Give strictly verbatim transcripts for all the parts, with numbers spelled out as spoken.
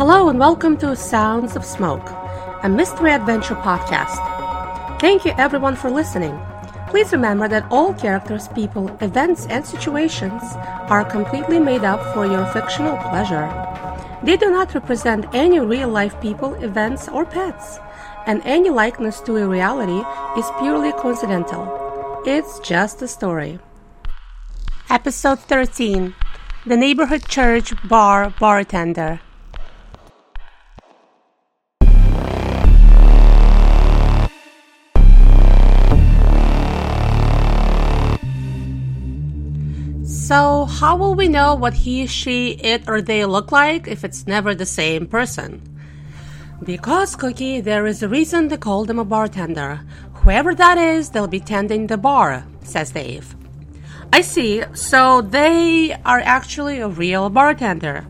Hello and welcome to Sounds of Smoke, a mystery adventure podcast. Thank you everyone for listening. Please remember that all characters, people, events, and situations are completely made up for your fictional pleasure. They do not represent any real-life people, events, or pets, and any likeness to a reality is purely coincidental. It's just a story. Episode thirteen, The Neighborhood Church Bar Bartender. So, how will we know what he, she, it, or they look like if it's never the same person? Because, Cookie, there is a reason they call them a bartender. Whoever that is, they'll be tending the bar, says Dave. I see, so they are actually a real bartender.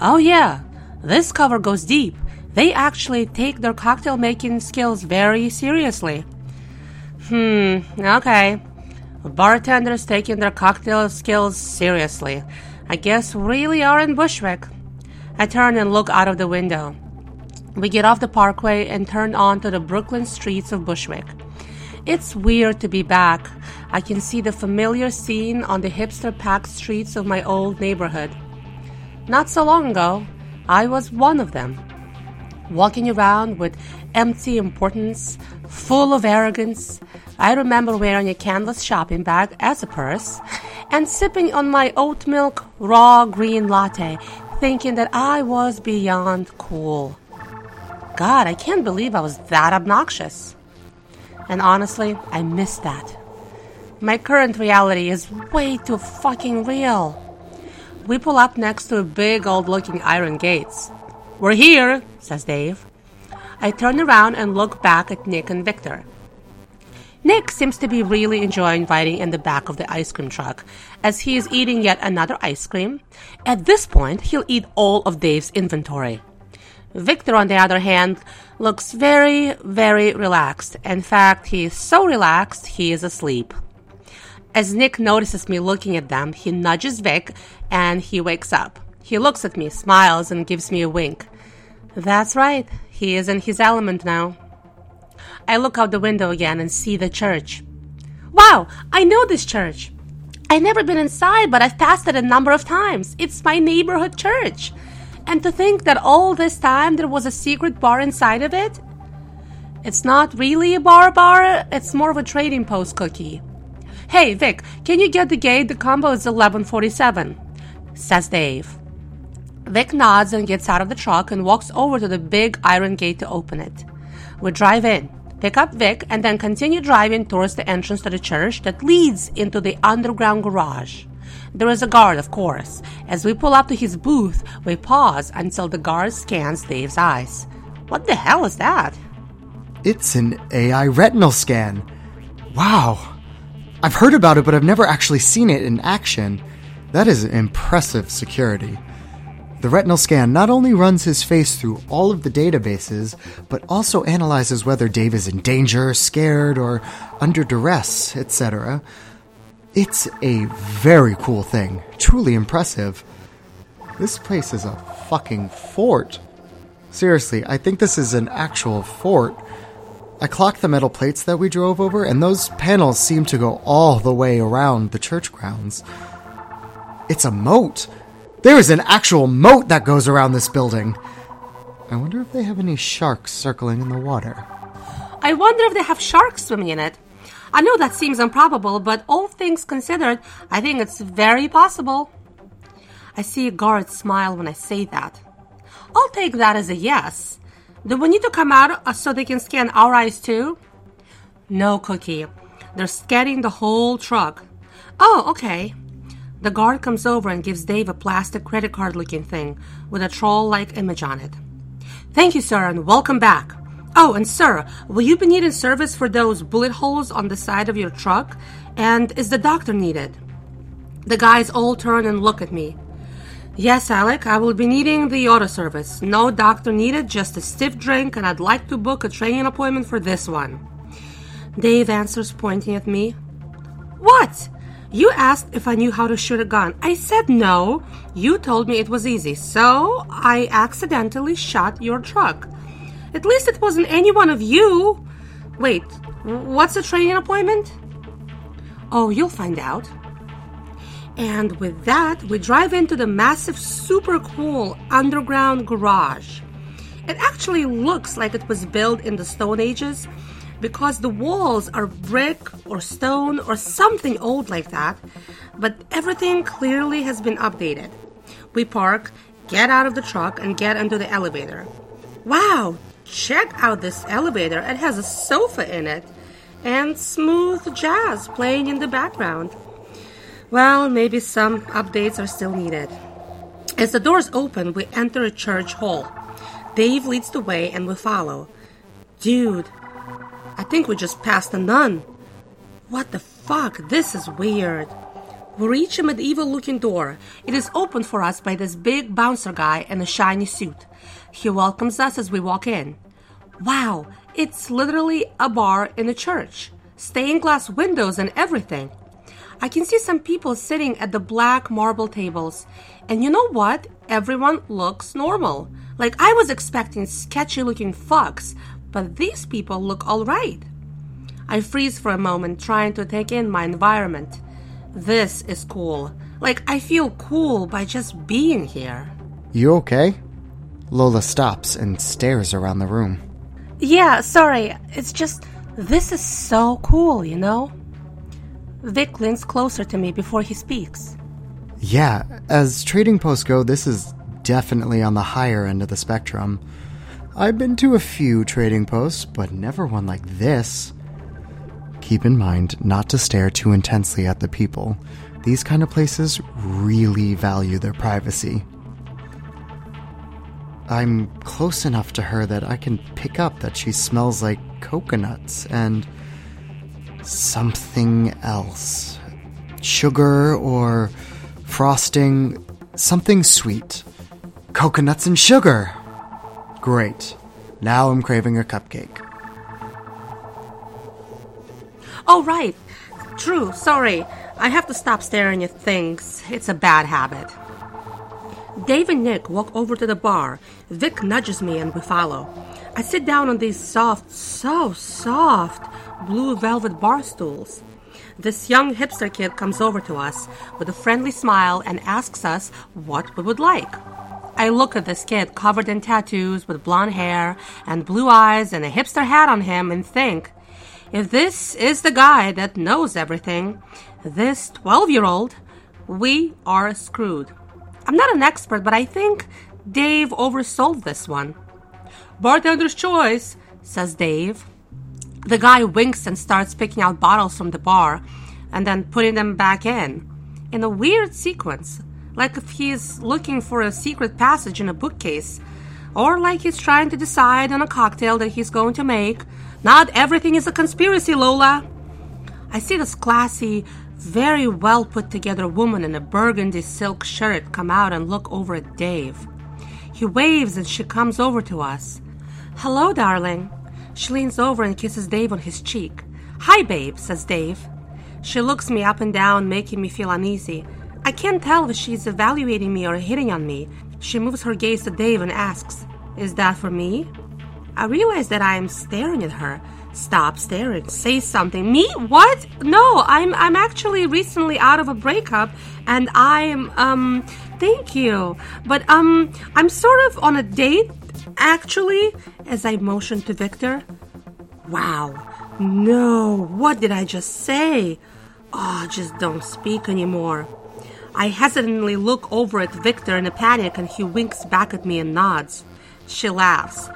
Oh yeah, this cover goes deep. They actually take their cocktail-making skills very seriously. Hmm, okay. Bartenders taking their cocktail skills seriously, I guess really are in Bushwick. I turn and look out of the window. We get off the parkway and turn onto the Brooklyn streets of Bushwick. It's weird to be back. I can see the familiar scene on the hipster-packed streets of my old neighborhood. Not so long ago, I was one of them, walking around with empty importance, full of arrogance. I remember wearing a canvas shopping bag as a purse and sipping on my oat milk raw green latte, thinking that I was beyond cool. God, I can't believe I was that obnoxious. And honestly, I miss that. My current reality is way too fucking real. We pull up next to big old-looking iron gates. "We're here," says Dave. I turn around and look back at Nick and Victor. Nick seems to be really enjoying riding in the back of the ice cream truck, as he is eating yet another ice cream. At this point, he'll eat all of Dave's inventory. Victor, on the other hand, looks very, very relaxed. In fact, he is so relaxed, he is asleep. As Nick notices me looking at them, he nudges Vic, and he wakes up. He looks at me, smiles, and gives me a wink. That's right, he is in his element now. I look out the window again and see the church. Wow, I know this church. I've never been inside, but I've passed it a number of times. It's my neighborhood church. And to think that all this time there was a secret bar inside of it? It's not really a bar bar, it's more of a trading post, Cookie. Hey, Vic, can you get the gate? The combo is eleven forty-seven, says Dave. Vic nods and gets out of the truck and walks over to the big iron gate to open it. We drive in, pick up Vic, and then continue driving towards the entrance to the church that leads into the underground garage. There is a guard, of course. As we pull up to his booth, we pause until the guard scans Dave's eyes. What the hell is that? It's an A I retinal scan. Wow. I've heard about it, but I've never actually seen it in action. That is impressive security. The retinal scan not only runs his face through all of the databases, but also analyzes whether Dave is in danger, scared, or under duress, et cetera. It's a very cool thing. Truly impressive. This place is a fucking fort. Seriously, I think this is an actual fort. I clocked the metal plates that we drove over, and those panels seem to go all the way around the church grounds. It's a moat. There is an actual moat that goes around this building. I wonder if they have any sharks circling in the water. I wonder if they have sharks swimming in it. I know that seems improbable, but all things considered, I think it's very possible. I see a guard smile when I say that. I'll take that as a yes. Do we need to come out so they can scan our eyes too? No, Cookie. They're scanning the whole truck. Oh, okay. The guard comes over and gives Dave a plastic credit card-looking thing with a troll-like image on it. Thank you, sir, and welcome back. Oh, and sir, will you be needing service for those bullet holes on the side of your truck? And is the doctor needed? The guys all turn and look at me. Yes, Alec, I will be needing the auto service. No doctor needed, just a stiff drink, and I'd like to book a training appointment for this one. Dave answers, pointing at me. What? You asked if I knew how to shoot a gun. I said no. You told me it was easy, so I accidentally shot your truck. At least it wasn't any one of you. Wait, what's the training appointment? Oh, you'll find out. And with that, we drive into the massive, super cool underground garage. It actually looks like it was built in the Stone Ages because the walls are brick or stone or something old like that, but everything clearly has been updated. We park, get out of the truck, and get into the elevator. Wow, check out this elevator. It has a sofa in it and smooth jazz playing in the background. Well, maybe some updates are still needed. As the doors open, we enter a church hall. Dave leads the way and we follow. Dude, I think we just passed a nun. What the fuck? This is weird. We reach a medieval-looking door. It is opened for us by this big bouncer guy in a shiny suit. He welcomes us as we walk in. Wow, it's literally a bar in a church. Stained glass windows and everything. I can see some people sitting at the black marble tables. And you know what? Everyone looks normal. Like, I was expecting sketchy-looking fucks, but these people look all right. I freeze for a moment, trying to take in my environment. This is cool. Like, I feel cool by just being here. You okay? Lola stops and stares around the room. Yeah, sorry. It's just, this is so cool, you know? Vic leans closer to me before he speaks. Yeah, as trading posts go, this is definitely on the higher end of the spectrum. I've been to a few trading posts, but never one like this. Keep in mind not to stare too intensely at the people. These kind of places really value their privacy. I'm close enough to her that I can pick up that she smells like coconuts and something else. Sugar or frosting. Something sweet. Coconuts and sugar. Great. Now I'm craving a cupcake. Oh, right. True. Sorry. I have to stop staring at things. It's a bad habit. Dave and Nick walk over to the bar. Vic nudges me and we follow. I sit down on these soft, so soft, blue velvet bar stools. This young hipster kid comes over to us with a friendly smile and asks us what we would like. I look at this kid covered in tattoos with blonde hair and blue eyes and a hipster hat on him and think, if this is the guy that knows everything, this twelve-year-old, we are screwed. I'm not an expert, but I think Dave oversold this one. Bartender's choice, says Dave. The guy winks and starts picking out bottles from the bar and then putting them back in, in a weird sequence, like if he's looking for a secret passage in a bookcase, or like he's trying to decide on a cocktail that he's going to make. Not everything is a conspiracy, Lola. I see this classy, very well put together woman in a burgundy silk shirt come out and look over at Dave. He waves and she comes over to us. Hello, darling. She leans over and kisses Dave on his cheek. Hi, babe, says Dave. She looks me up and down, making me feel uneasy. I can't tell if she's evaluating me or hitting on me. She moves her gaze to Dave and asks, is that for me? I realize that I am staring at her. Stop staring. Say something. Me? What? No, I'm I'm actually recently out of a breakup and I'm, um, thank you. But, um, I'm sort of on a date. Actually, as I motioned to Victor, wow, no, what did I just say? Oh, just don't speak anymore. I hesitantly look over at Victor in a panic and he winks back at me and nods. She laughs.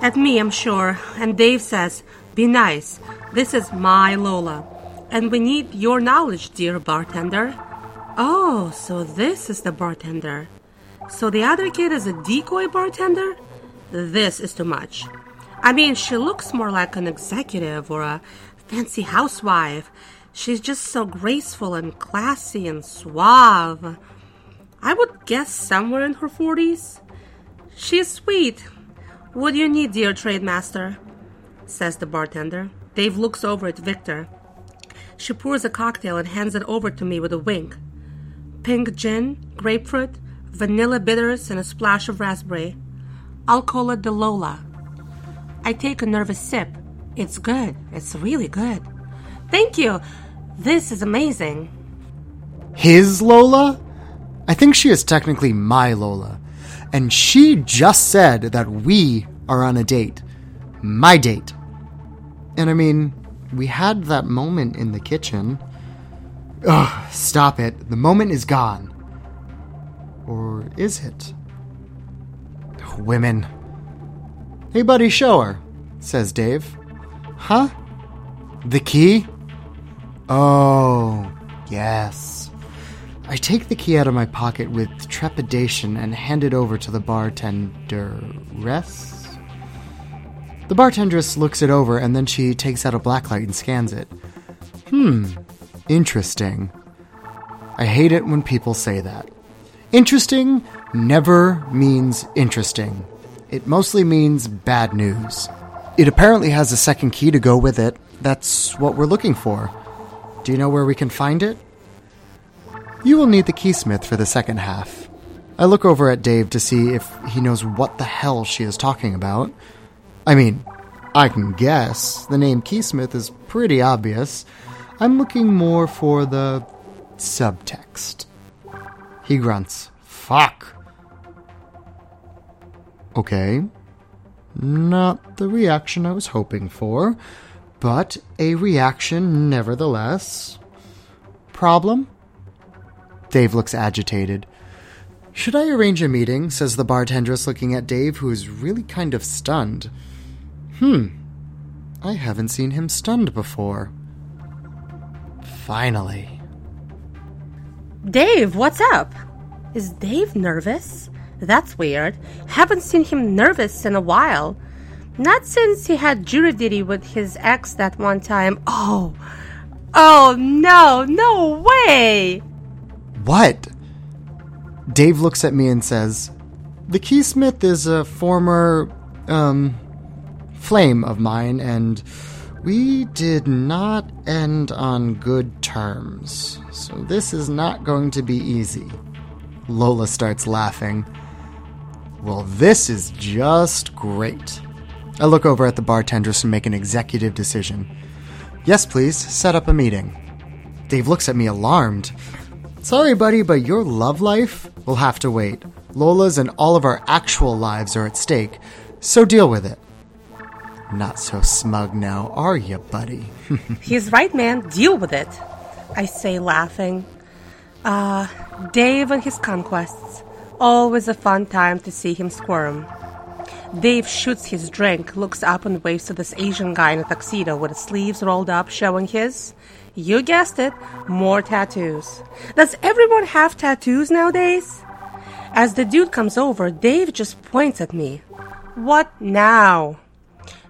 At me, I'm sure. And Dave says, be nice. This is my Lola. And we need your knowledge, dear bartender. Oh, so this is the bartender. So the other kid is a decoy bartender? This is too much. I mean, she looks more like an executive or a fancy housewife. She's just so graceful and classy and suave. I would guess somewhere in her forties. She's sweet. What do you need, dear trade master? Says the bartender. Dave looks over at Victor. She pours a cocktail and hands it over to me with a wink. Pink gin, grapefruit, vanilla bitters, and a splash of raspberry. I'll call it the Lola. I take a nervous sip. It's good. It's really good. Thank you. This is amazing. His Lola? I think she is technically my Lola. And she just said that we are on a date. My date. And I mean, we had that moment in the kitchen. Ugh, stop it. The moment is gone. Or is it? Ugh, women. Hey, buddy, show her, says Dave. Huh? The key? Oh, yes. I take the key out of my pocket with trepidation and hand it over to the bartenderess. The bartenderess looks it over and then she takes out a blacklight and scans it. Hmm, interesting. I hate it when people say that. Interesting never means interesting. It mostly means bad news. It apparently has a second key to go with it. That's what we're looking for. Do you know where we can find it? You will need the keysmith for the second half. I look over at Dave to see if he knows what the hell she is talking about. I mean, I can guess. The name keysmith is pretty obvious. I'm looking more for the subtext. He grunts. Fuck. Okay. Not the reaction I was hoping for, but a reaction nevertheless. Problem? Dave looks agitated. Should I arrange a meeting, says the bartenderess, looking at Dave, who is really kind of stunned. Hmm. I haven't seen him stunned before. Finally. Dave, what's up? Is Dave nervous? That's weird. Haven't seen him nervous in a while. Not since he had jury duty with his ex that one time. Oh. Oh, no. No way. What? Dave looks at me and says, the keysmith is a former, um, flame of mine, and we did not end on good terms. So this is not going to be easy. Lola starts laughing. Well, this is just great. I look over at the bartenders to make an executive decision. Yes, please, set up a meeting. Dave looks at me alarmed. Sorry, buddy, but your love life will have to wait. Lola's and all of our actual lives are at stake, so deal with it. Not so smug now, are you, buddy? He's right, man. Deal with it, I say, laughing. Uh, Dave and his conquests. Always a fun time to see him squirm. Dave shoots his drink, looks up and waves to this Asian guy in a tuxedo with his sleeves rolled up, showing his, you guessed it, more tattoos. Does everyone have tattoos nowadays? As the dude comes over, Dave just points at me. What now?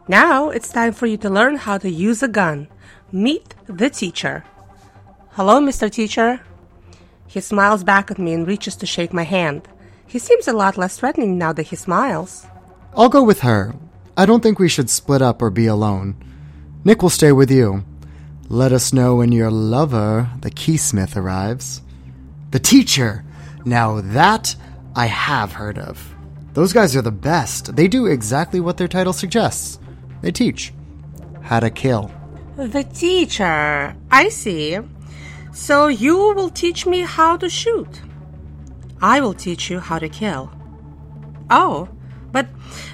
Now it's time for you to learn how to use a gun. Meet the teacher. Hello, Mister Teacher. He smiles back at me and reaches to shake my hand. He seems a lot less threatening now that he smiles. I'll go with her. I don't think we should split up or be alone. Nick will stay with you. Let us know when your lover, the keysmith, arrives. The teacher! Now that I have heard of. Those guys are the best. They do exactly what their title suggests. They teach. How to kill. The teacher. I see. So you will teach me how to shoot. I will teach you how to kill. Oh, but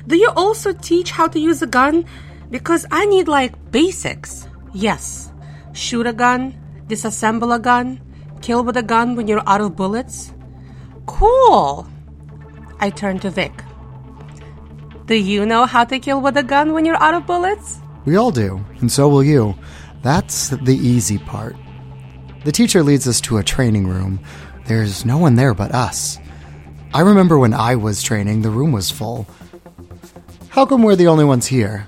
do you also teach how to use a gun? Because I need, like, basics. Yes. Shoot a gun, disassemble a gun, kill with a gun when you're out of bullets. Cool. I turn to Vic. Do you know how to kill with a gun when you're out of bullets? We all do, and so will you. That's the easy part. The teacher leads us to a training room. There's no one there but us. I remember when I was training, the room was full. How come we're the only ones here?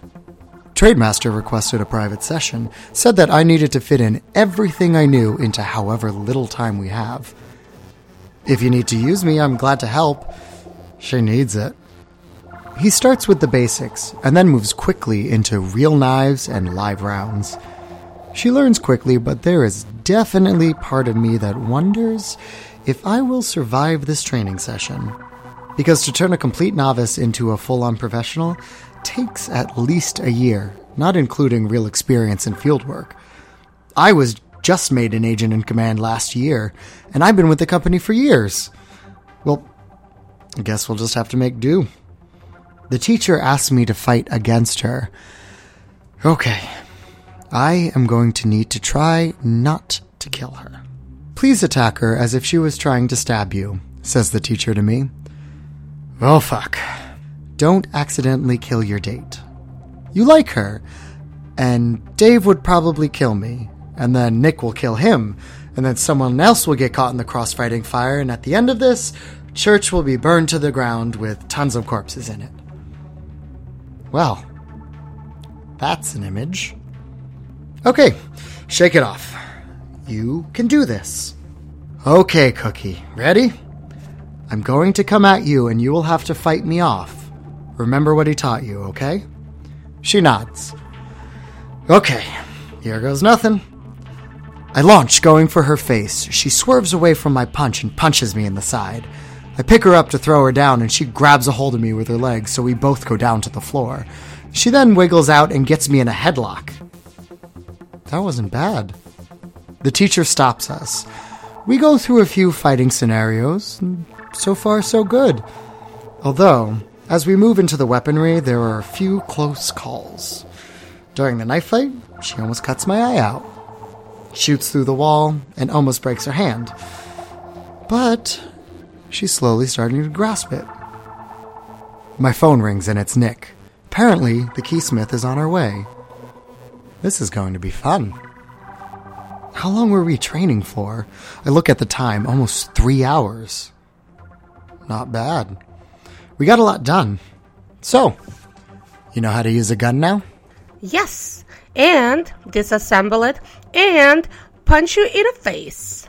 Trademaster requested a private session, said that I needed to fit in everything I knew into however little time we have. If you need to use me, I'm glad to help. She needs it. He starts with the basics and then moves quickly into real knives and live rounds. She learns quickly, but there is definitely part of me that wonders if I will survive this training session. Because to turn a complete novice into a full-on professional takes at least a year, not including real experience in fieldwork. I was just made an agent in command last year, and I've been with the company for years. Well, I guess we'll just have to make do. The teacher asked me to fight against her. Okay, I am going to need to try not to kill her. Please attack her as if she was trying to stab you, says the teacher to me. Oh, fuck. Don't accidentally kill your date. You like her, and Dave would probably kill me, and then Nick will kill him, and then someone else will get caught in the cross-fighting fire, and at the end of this, church will be burned to the ground with tons of corpses in it. Well, that's an image. Okay, shake it off. You can do this. Okay, Cookie, ready? I'm going to come at you, and you will have to fight me off. Remember what he taught you, okay? She nods. Okay, here goes nothing. I launch, going for her face. She swerves away from my punch and punches me in the side. I pick her up to throw her down, and she grabs a hold of me with her legs, so we both go down to the floor. She then wiggles out and gets me in a headlock. That wasn't bad. The teacher stops us. We go through a few fighting scenarios, and so far so good. Although, as we move into the weaponry, there are a few close calls. During the knife fight, she almost cuts my eye out, shoots through the wall, and almost breaks her hand. But she's slowly starting to grasp it. My phone rings and it's Nick. Apparently, the keysmith is on our way. This is going to be fun. How long were we training for? I look at the time, almost three hours. Not bad. We got a lot done. So, you know how to use a gun now? Yes, and disassemble it, and punch you in the face.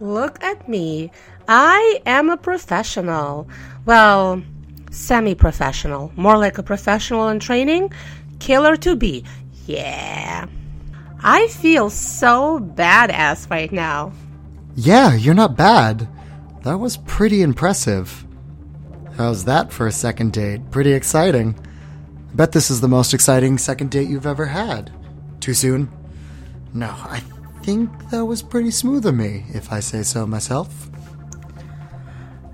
Look at me. I am a professional. Well, semi-professional. More like a professional in training. Killer to be. Yeah. I feel so badass right now. Yeah, you're not bad. That was pretty impressive. How's that for a second date? Pretty exciting. I bet this is the most exciting second date you've ever had. Too soon? No, I think that was pretty smooth of me, if I say so myself.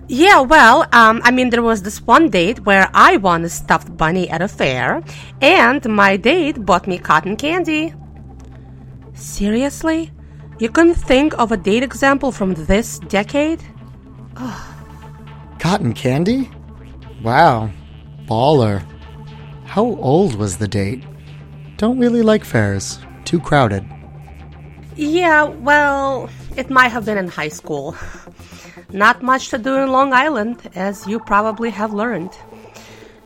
Yeah, well, um, I mean, there was this one date where I won a stuffed bunny at a fair, and my date bought me cotton candy. Seriously? You couldn't think of a date example from this decade? Ugh. Cotton candy? Wow. Baller. How old was the date? Don't really like fairs. Too crowded. Yeah, well, it might have been in high school. Not much to do in Long Island, as you probably have learned.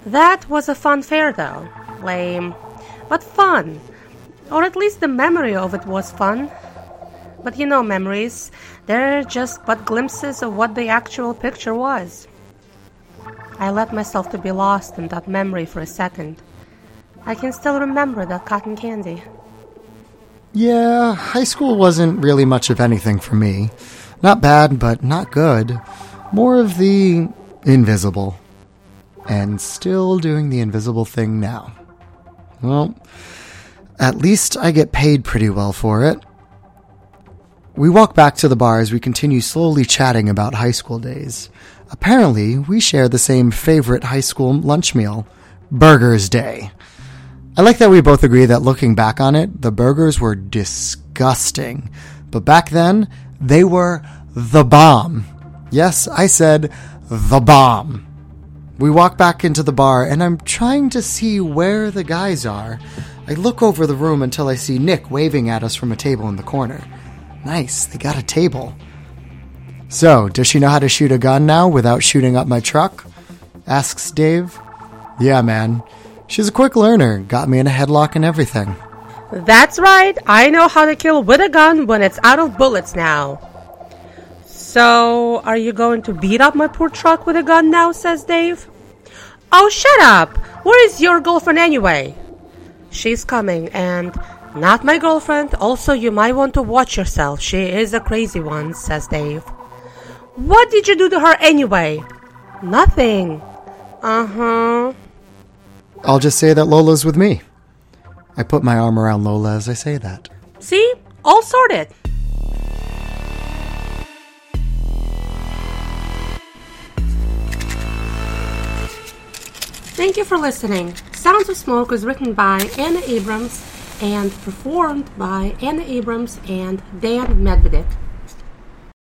That was a fun fair, though. Lame. But fun. Or at least the memory of it was fun. But you know memories, they're just but glimpses of what the actual picture was. I let myself to be lost in that memory for a second. I can still remember that cotton candy. Yeah, high school wasn't really much of anything for me. Not bad, but not good. More of the invisible. And still doing the invisible thing now. Well, at least I get paid pretty well for it. We walk back to the bar as we continue slowly chatting about high school days. Apparently, we share the same favorite high school lunch meal, Burgers Day. I like that we both agree that looking back on it, the burgers were disgusting. But back then, they were the bomb. Yes, I said the bomb. We walk back into the bar, and I'm trying to see where the guys are. I look over the room until I see Nick waving at us from a table in the corner. Nice, they got a table. So, does she know how to shoot a gun now without shooting up my truck? Asks Dave. Yeah, man. She's a quick learner. Got me in a headlock and everything. That's right. I know how to kill with a gun when it's out of bullets now. So, are you going to beat up my poor truck with a gun now, says Dave. Oh, shut up. Where is your girlfriend anyway? She's coming, and Not my girlfriend. Also, you might want to watch yourself. She is a crazy one, says Dave. What did you do to her anyway? Nothing. Uh-huh. I'll just say that Lola's with me. I put my arm around Lola as I say that. See? All sorted. Thank you for listening. Sounds of Smoke is written by Anna Abrams and performed by Anna Abrams and Dan Medvedek.